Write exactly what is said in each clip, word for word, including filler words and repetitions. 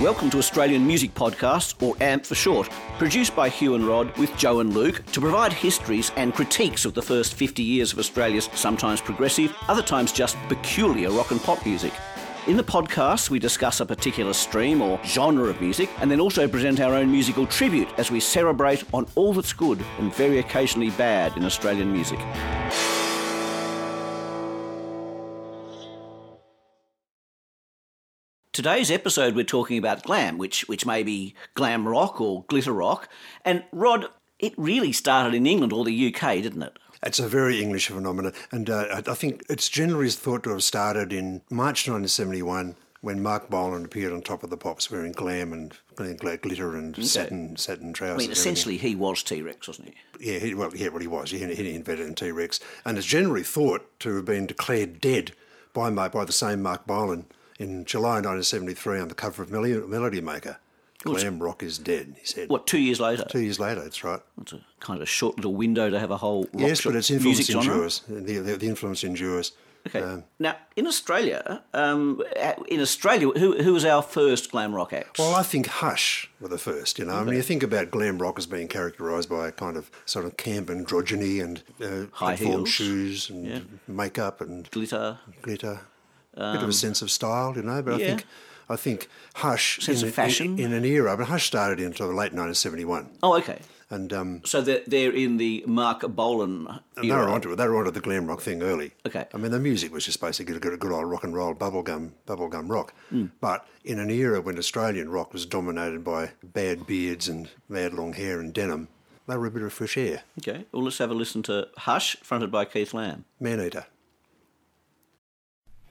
Welcome to Australian Music Podcasts, or AMP for short, produced by Hugh and Rod with Joe and Luke to provide histories and critiques of the first fifty years of Australia's sometimes progressive, other times just peculiar rock and pop music. In the podcast, we discuss a particular stream or genre of music and then also present our own musical tribute as we celebrate on all that's good and very occasionally bad in Australian music. Today's episode, we're talking about glam, which which may be glam rock or glitter rock. And Rod, it really started in England or the U K, didn't it? It's a very English phenomenon. And uh, I think it's generally thought to have started in March nineteen seventy-one when Marc Bolan appeared on Top of the Pops wearing glam and glitter and okay. satin satin trousers. I mean, essentially he was T-Rex, wasn't he? Yeah, he, well, yeah, well, he was. He, he invented T-Rex. And it's generally thought to have been declared dead by, by the same Marc Bolan in July nineteen seventy-three on the cover of Melody Maker. Glam rock is dead, he said. What, two years later? Two years later, that's right. It's a kind of short little window to have a whole rock yes, shot, but its influence endures. The, the, the influence endures. Okay. Um, now, in Australia, um, in Australia, who, who was our first glam rock act? Well, I think Hush were the first, you know. Okay. I mean, you think about glam rock as being characterised by a kind of sort of camp androgyny and uh, high heels, shoes and yeah. makeup and... Glitter. Glitter. Um, bit of a sense of style, you know, but yeah. I think... I think Hush sense in, of fashion. In, in an era, but Hush started in sort of late nineteen seventy-one. Oh, okay. And um, so they're, they're in the Marc Bolan era. They were onto it. They were onto the glam rock thing early. Okay. I mean, the music was just basically a good, good old rock and roll, bubblegum, bubblegum rock. Mm. But in an era when Australian rock was dominated by bad beards and mad long hair and denim, they were a bit of fresh air. Okay. Well, let's have a listen to Hush, fronted by Keith Lamb. Maneater.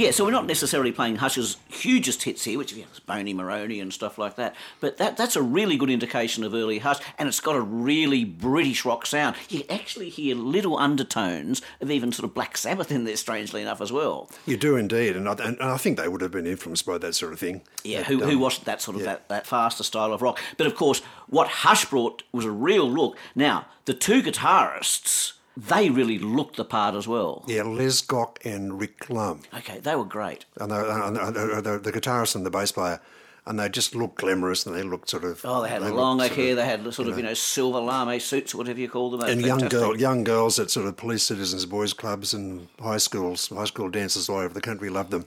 Yeah, so we're not necessarily playing Hush's hugest hits here, which is you know, Boney Maroney and stuff like that, but that that's a really good indication of early Hush, and it's got a really British rock sound. You actually hear little undertones of even sort of Black Sabbath in there, strangely enough, as well. You do indeed, and I, and I think they would have been influenced by that sort of thing. Yeah, that, who, um, who wasn't that sort of yeah. that, that faster style of rock? But, of course, what Hush brought was a real look. Now, the two guitarists... They really looked the part as well. Yeah, Les Gock and Rick Lum. Okay, they were great. And, they, and the, the, the guitarist and the bass player, and they just looked glamorous and they looked sort of... Oh, they had long hair, they had sort of, you know, silver lame suits, whatever you call them. And young girl, young girls at sort of police citizens, boys clubs and high schools, high school dancers all over the country loved them.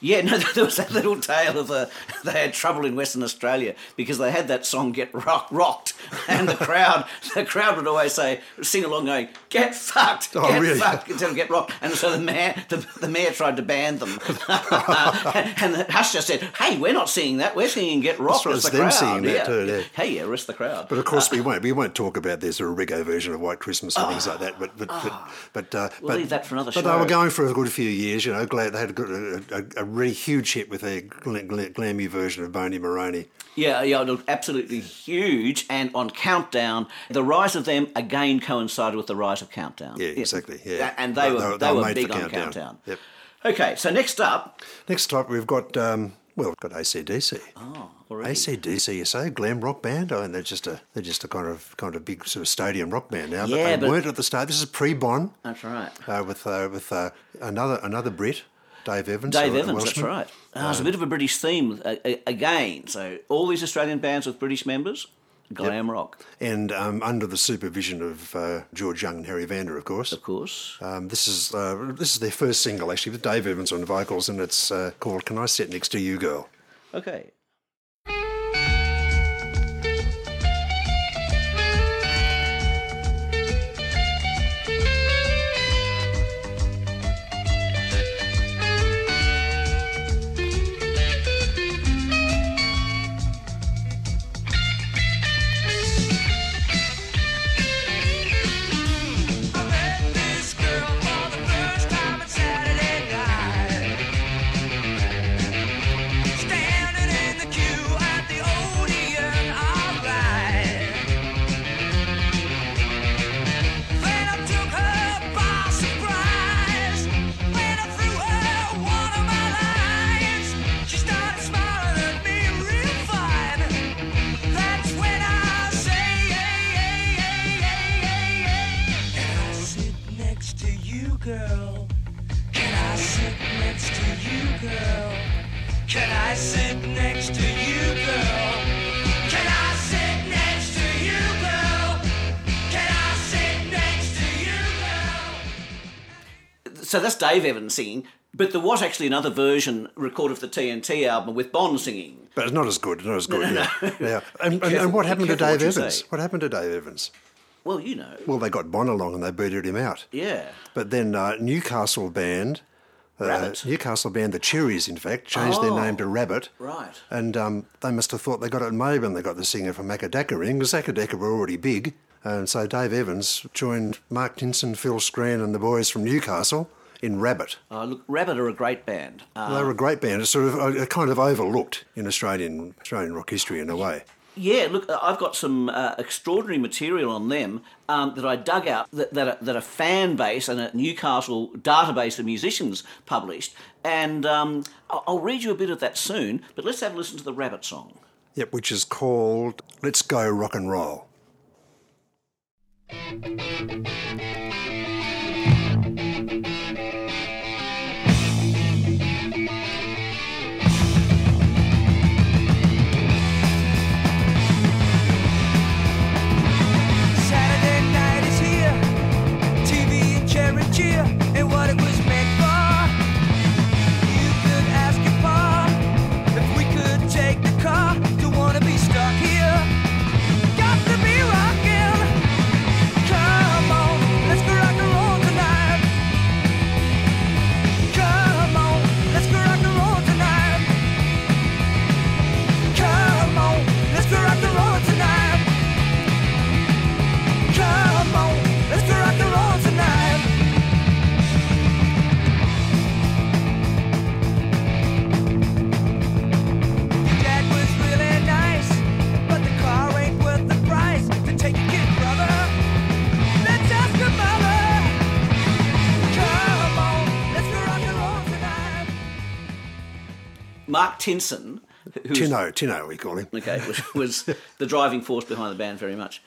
Yeah, no, there was that little tale of uh, they had trouble in Western Australia because they had that song "Get Rock- Rocked," and the crowd, the crowd would always say, sing along, going "Get fucked, get oh, really? fucked," instead of "Get rocked." And so the mayor, the, the mayor tried to ban them, and, and Hush just said, "Hey, we're not singing that. We're singing 'Get Rocked.'" That's right, the them crowd. Singing that yeah. too. Yeah. Hey, yeah, arrest the crowd. But of course, uh, we won't. We won't talk about this or a Rigo version of White Christmas and oh, things like that. But but oh, but but, uh, we'll but leave that for another show. But they were going for a good few years. You know, glad they had a good a. a, a really huge hit with a gl- gl- glammy version of Boney Maroney. Yeah, yeah, absolutely huge. And on Countdown, the rise of them again coincided with the rise of Countdown. Yeah, exactly. Yeah, and they were they, they, they were big on Countdown. Countdown. Yep. Okay, so next up, next up we've got um, well, we've got A C D C. Oh, already. A C D C, you say, glam rock band. I mean, they're just a they're just a kind of kind of big sort of stadium rock band now. But yeah, they but weren't at the start. This is pre-Bon. That's right. Uh, with uh, with uh, another another Brit. Dave Evans. Dave Evans, that's right. Oh, it's a bit of a British theme uh, again. So all these Australian bands with British members, glam yep. rock. And um, under the supervision of uh, George Young and Harry Vanda, of course. Of course. Um, this is uh, this is their first single, actually, with Dave Evans on vocals, and it's uh, called Can I Sit Next to You, Girl? Okay. So that's Dave Evans singing, but there was actually another version recorded for the T N T album with Bon singing. But it's not as good, not as good, no, no. yeah. yeah. And, careful, and what happened to Dave what Evans? What happened to Dave Evans? Well, you know. Well, they got Bon along and they booted him out. Yeah. But then uh, Newcastle band, uh, Newcastle band, the Cherries, in fact, changed oh, their name to Rabbit. Right. And um, they must have thought they got it made when they got the singer from Macadacaring, because Macadacaring were already big. And so Dave Evans joined Mark Tinson, Phil Scran and the boys from Newcastle in Rabbit. Uh, look, Rabbit are a great band. Uh, well, they're a great band. It's sort of uh, kind of overlooked in Australian Australian rock history in a way. Yeah, look, I've got some uh, extraordinary material on them um, that I dug out that that a, that a fan base and a Newcastle database of musicians published, and um, I'll read you a bit of that soon. But let's have a listen to the Rabbit song. Yep, which is called "Let's Go Rock and Roll." And what it was meant for, you could ask your pa if we could take the car. Don't wanna be stuck here, got to be rockin'. Come on, let's go rock and roll tonight. Come on, let's go rock and roll tonight. Come on, let's go rock and roll tonight. Come on, let's go rock and roll tonight. Mark Tinson, Tino, Tino we call him. Okay, was, was the driving force behind the band very much.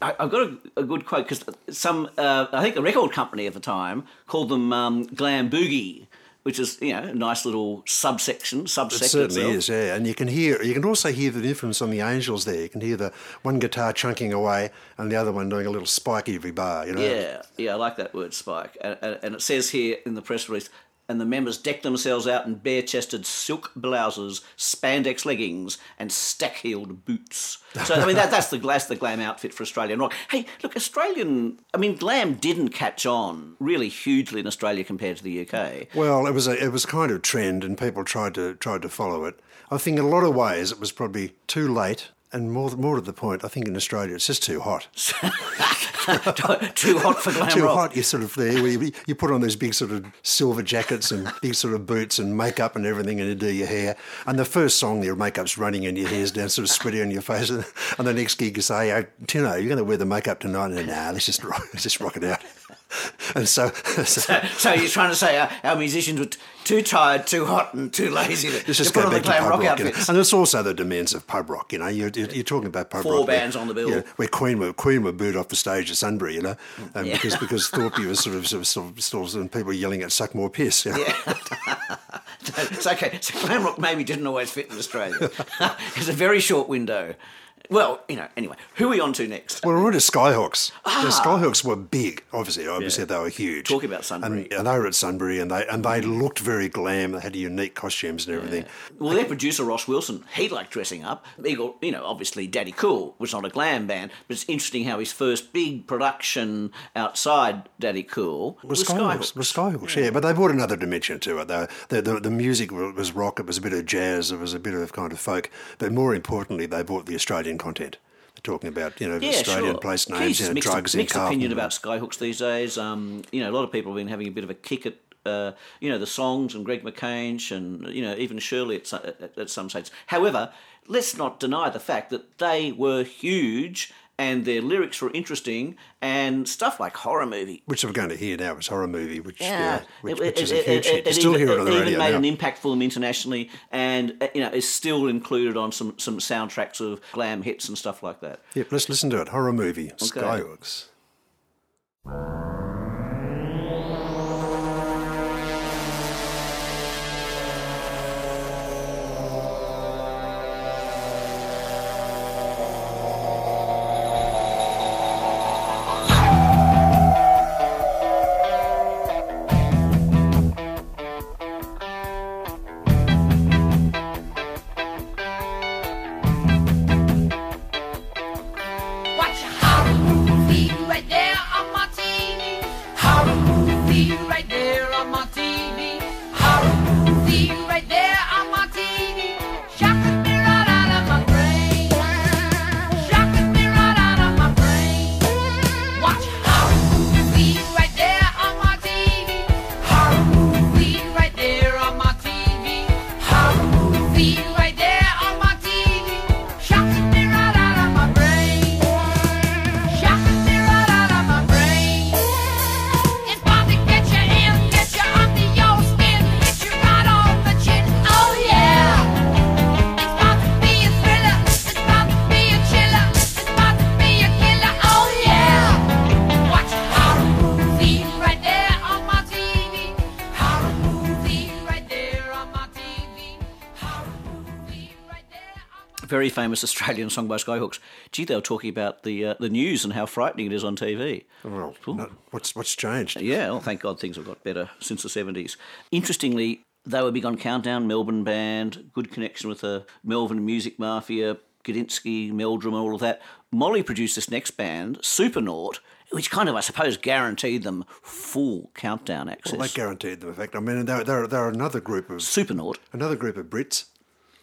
I, I've got a, a good quote because some, uh, I think a record company at the time called them um, Glam Boogie, which is, you know, a nice little subsection. subsection. It certainly itself. is, yeah. And you can hear, you can also hear the influence on the Angels there. You can hear the one guitar chunking away and the other one doing a little spiky rebar, you know. Yeah, yeah, I like that word spike. And, and it says here in the press release, and the members deck themselves out in bare-chested silk blouses, spandex leggings, and stack-heeled boots. So, I mean, that, that's, the, that's the glam outfit for Australian rock. Hey, look, Australian... I mean, glam didn't catch on really hugely in Australia compared to the U K. Well, it was a, it was kind of trend, and people tried to tried to follow it. I think in a lot of ways it was probably too late, and more more to the point, I think in Australia it's just too hot. Too hot for glam rock. Too hot, you sort of there. You, you put on those big sort of silver jackets and big sort of boots and makeup and everything, and you do your hair. And the first song, your makeup's running and your hair's down, sort of sweaty on your face. And the next gig, you say, "Oh, Tino, you're going to wear the makeup tonight?" And nah, let's just rock, let's just rock it out. And so, so, so, so you're trying to say our, our musicians were t- too tired, too hot, and too lazy to, let's just to put on the glam rock, rock outfits. You know? And it's also the demands of pub rock. You know, you're, you're, you're talking about pub Four rock. Four bands where, on the bill. You know, where Queen were Queen were booed off the stage at Sunbury. You know, um, yeah. because because Thorpey was sort of sort of, sort of, sort of and people yelling at "Suck more piss." You know? Yeah. It's okay. So glam rock maybe didn't always fit in Australia. It's a very short window. Well, you know, anyway, who are we on to next? Well, we're on to Skyhooks. Ah. The Skyhooks were big, obviously. Obviously, yeah. They were huge. Talking about Sunbury. And, and they were at Sunbury, and they and they looked very glam. They had unique costumes and everything. Yeah. Well, their producer, Ross Wilson, he liked dressing up. Eagle, you know, obviously, Daddy Cool was not a glam band, but it's interesting how his first big production outside Daddy Cool was, was Skyhooks. Skyhooks. Was Skyhooks, yeah. yeah. But they brought another dimension to it. They, they, the, the music was rock. It was a bit of jazz. It was a bit of kind of folk. But more importantly, they brought the Australian content. They're talking about, you know, yeah, Australian sure. place names, you know, mixed, drugs in Carlton. Mixed opinion about Skyhooks these days. Um, you know, a lot of people have been having a bit of a kick at, uh, you know, the songs and Greg McCainch and, you know, even Shirley at, at, at some stages. However, let's not deny the fact that they were huge and their lyrics were interesting and stuff like Horror Movie. Which we're going to hear now is Horror Movie, which, yeah. Yeah, which, it, which it, is a huge it, hit. You still even, hear it on the it radio now. It even made now. An impact film internationally and, you know, is still included on some, some soundtracks of glam hits and stuff like that. Yep, let's listen to it. Horror Movie, okay. Skyhooks. Very famous Australian song by Skyhooks. Gee, they were talking about the uh, the news and how frightening it is on T V. Well, no, what's what's changed? Yeah, well, thank God things have got better since the seventies. Interestingly, they were big on Countdown, Melbourne band, good connection with the Melbourne music mafia, Gudinski, Meldrum, all of that. Molly produced this next band, Supernaut, which kind of, I suppose, guaranteed them full Countdown access. Well, they guaranteed them, in fact. I mean, they're, they're, they're another group of... Supernaut. Another group of Brits.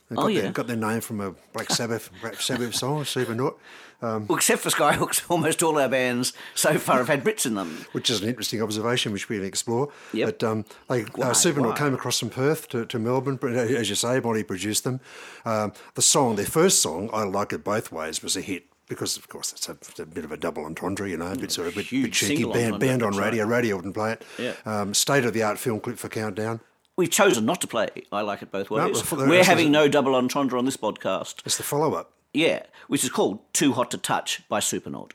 They got, oh, yeah. their, got their name from a Black Sabbath Black Sabbath song, Supernaut. Um, well, except for Skyhooks, almost all our bands so far have had Brits in them. Which is an interesting observation, which we'll explore. Yep. But um, they, why, uh, Supernaut why? came across from Perth to, to Melbourne. As you say, Boney produced them. Um, the song, their first song, I Like It Both Ways, was a hit. Because, of course, it's a, it's a bit of a double entendre, you know, a bit sort of a bit, bit cheeky. Band, band on radio. Radio wouldn't play it. Yeah. Um, state-of-the-art film clip for Countdown. We've chosen not to play I Like It Both Ways. No, We're having no double entendre on this podcast. It's the follow-up. Yeah, which is called Too Hot to Touch by Supernaut.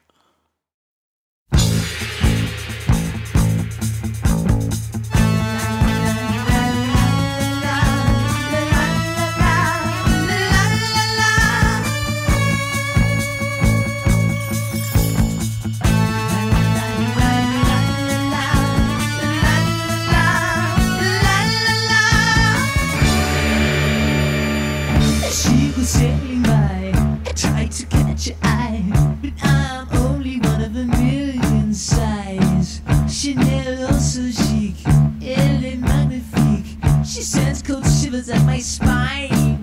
Sailing by, try to catch your eye, but I'm only one of a million sighs. Chanel, oh so chic, elle est magnifique. She sends cold shivers at my spine.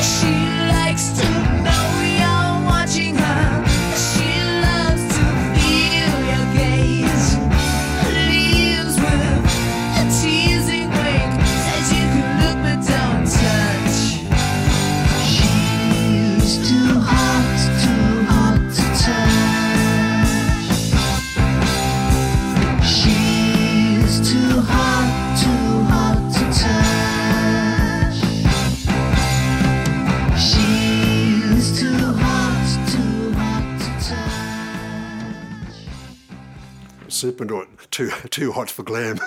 She likes to know we are watching her. She loves to feel your gaze. Leaves with a teasing wink, says you can look but don't touch. Supernaut, too too hot for glam.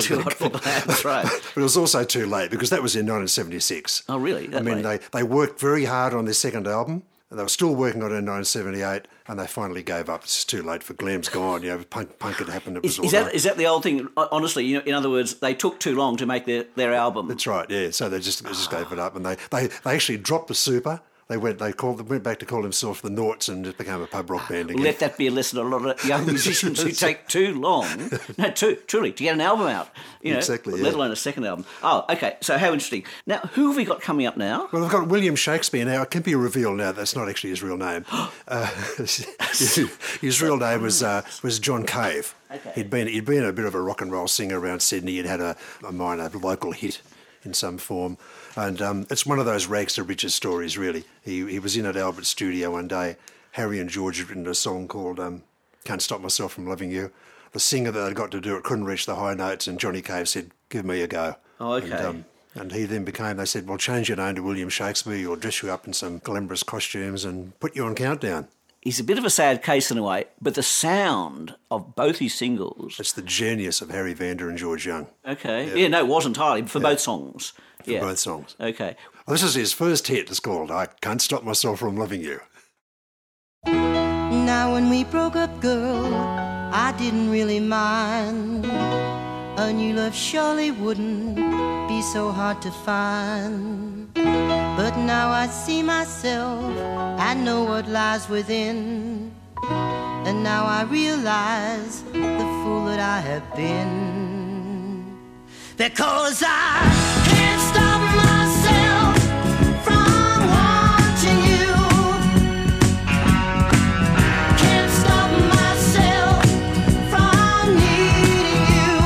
Too hot for glam, that's right. But it was also too late because that was in nineteen seventy-six. Oh, really? That I mean, late? they they worked very hard on their second album. And they were still working on it in nineteen seventy-eight, and they finally gave up. It's too late for Glam's gone. You know, punk, punk had happened. It was is, all is that right. Is that the old thing? Honestly, you know, in other words, they took too long to make their, their album. That's right. Yeah. So they just they just gave it up, and they, they, they actually dropped the Super. They went. They called. Went back to call themselves the Norts, and just became a pub rock band again. Let that be a lesson to a lot of young musicians who take too long, no, too, truly, to get an album out. You know, exactly. Let yeah. alone a second album. Oh, okay. So how interesting. Now, who have we got coming up now? Well, we've got William Shakespeare now. It can be revealed now that's not actually his real name. uh, his real name was uh, was John Cave. Okay. He'd been he'd been a bit of a rock and roll singer around Sydney. He'd had a, a minor local hit in some form. And um, it's one of those rags to riches stories, really. He he was in at Albert's studio one day. Harry and George had written a song called um, Can't Stop Myself From Loving You. The singer that they'd got to do it couldn't reach the high notes, and Johnny Cave said, give me a go. Oh, okay. And, um, and he then became, they said, well, change your name to William Shakespeare. We'll dress you up in some glamorous costumes and put you on Countdown. He's a bit of a sad case in a way, but the sound of both his singles... It's the genius of Harry Vanda and George Young. Okay. Yeah, yeah no, it was entirely, for yeah. both songs. For yeah. both songs. Okay. Well, this is his first hit. It's called I Can't Stop Myself From Loving You. Now when we broke up, girl, I didn't really mind. A new love surely wouldn't be so hard to find. But now I see myself, I know what lies within. And now I realize the fool that I have been. Because I can't stop myself from watching you. Can't stop myself from needing you.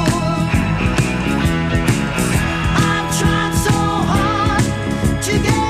I've tried so hard to get.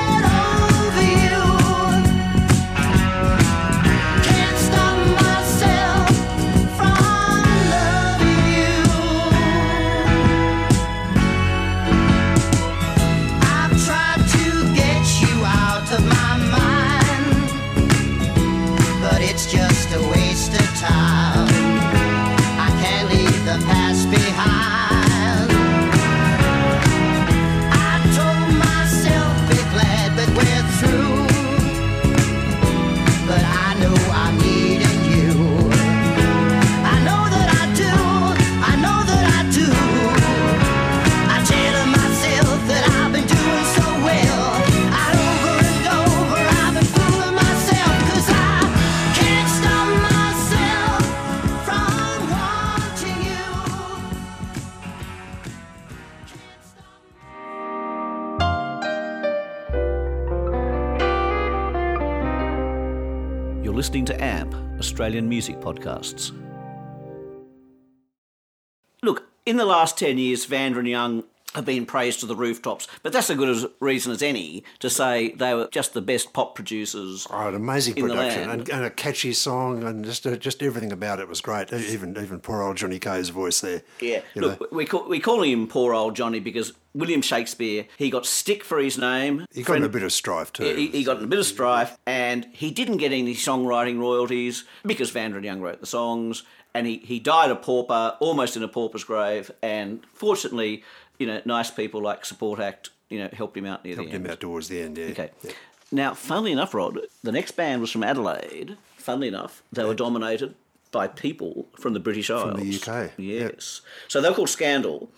Listening to A M P, Australian Music Podcasts. Look, in the last ten years, Vanda and Young have been praised to the rooftops, but that's a good as reason as any to say they were just the best pop producers. Oh, an amazing production and, and a catchy song, and just uh, just everything about it was great. Even even poor old Johnny Cave's voice there. Yeah, look, know. we call, we call him poor old Johnny because William Shakespeare, he got stick for his name. He got in a bit of strife too. He, he got in a bit of strife, and he didn't get any songwriting royalties because Vanda and Young wrote the songs, and he, he died a pauper, almost in a pauper's grave, and fortunately, you know, nice people like Support Act, you know, helped him out near helped the end. Helped him out towards the end, yeah. Okay. Yeah. Now, funnily enough, Rod, the next band was from Adelaide. Funnily enough, they yeah. were dominated by people from the British Isles. From the U K. Yes. Yep. So they were called Scandal.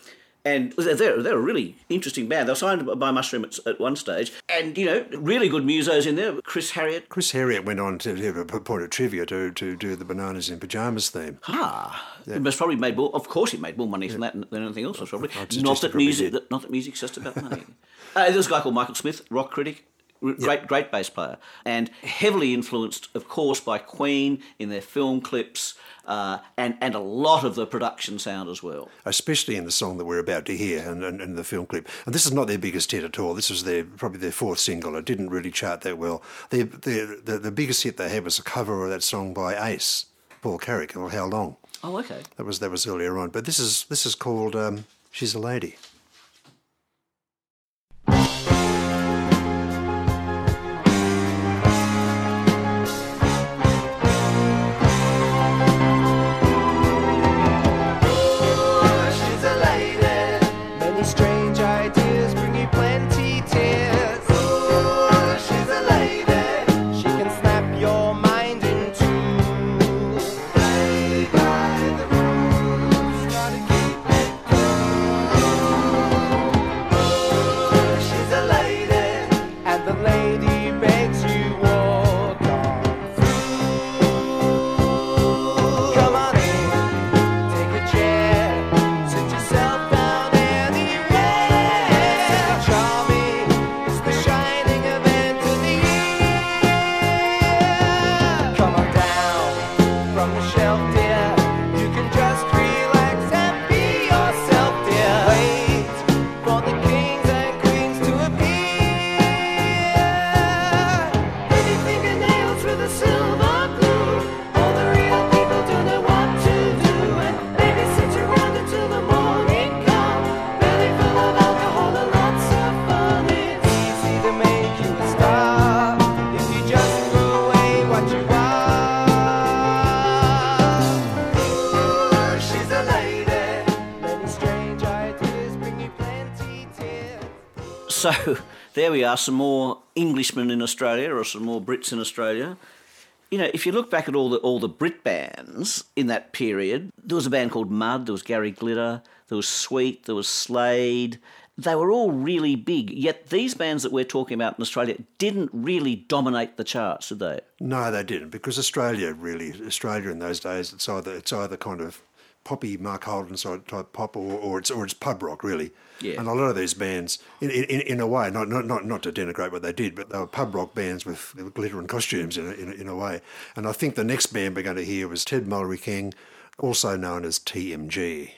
And they're, they're a really interesting band. They were signed by Mushroom at, at one stage. And, you know, really good musos in there. Chris Harriott. Chris Harriott went on to have a point of trivia to, to do the Bananas in Pyjamas theme. Ah. Yeah. It must probably made more, of course it made more money from yeah. that than anything else, was probably. Not that, probably music, that, not that music's just about money. uh, there was a guy called Michael Smith, rock critic. Great, yep. great bass player, and heavily influenced, of course, by Queen in their film clips, uh, and and a lot of the production sound as well. Especially in the song that we're about to hear, and, and, and the film clip. And this is not their biggest hit at all. This is their probably their fourth single. It didn't really chart that well. Their, their, the the biggest hit they had was a cover of that song by Ace, Paul Carrick, called How Long. Oh, okay. That was that was earlier on. But this is this is called um, She's a Lady. Ideas bring you plenty tears. Oh, she's a lady. She can So there we are, some more Englishmen in Australia, or some more Brits in Australia. You know, if you look back at all the all the Brit bands in that period, there was a band called Mud, there was Gary Glitter, there was Sweet, there was Slade. They were all really big, yet these bands that we're talking about in Australia didn't really dominate the charts, did they? No, they didn't, because Australia really, Australia in those days, it's either it's either kind of poppy Mark Holden type pop, or, or it's or it's pub rock really, yeah. And a lot of these bands, in in, in a way, not, not not not to denigrate what they did, but they were pub rock bands with glitter and costumes in a, in, a, in a way. And I think the next band we're going to hear was Ted Mullery King, also known as T M G.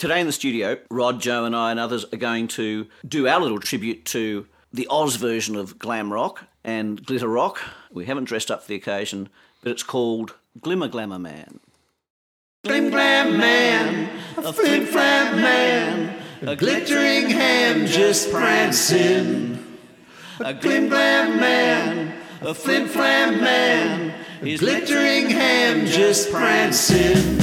Today in the studio, Rod, Joe and I and others are going to do our little tribute to the Oz version of glam rock and glitter rock. We haven't dressed up for the occasion, but it's called Glimmer Glamour Man. Glim Glam Man, a flim flam man, a glittering ham just prancing. A Glim Glam Man, a flim flam man, a glittering ham just prancing.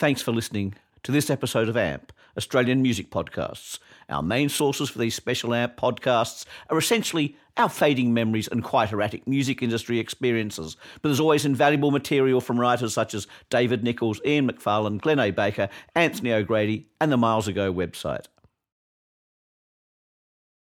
Thanks for listening to this episode of A M P, Australian Music Podcasts. Our main sources for these special A M P podcasts are essentially our fading memories and quite erratic music industry experiences, but there's always invaluable material from writers such as David Nichols, Ian McFarlane, Glenn A. Baker, Anthony O'Grady, and the Miles Ago website.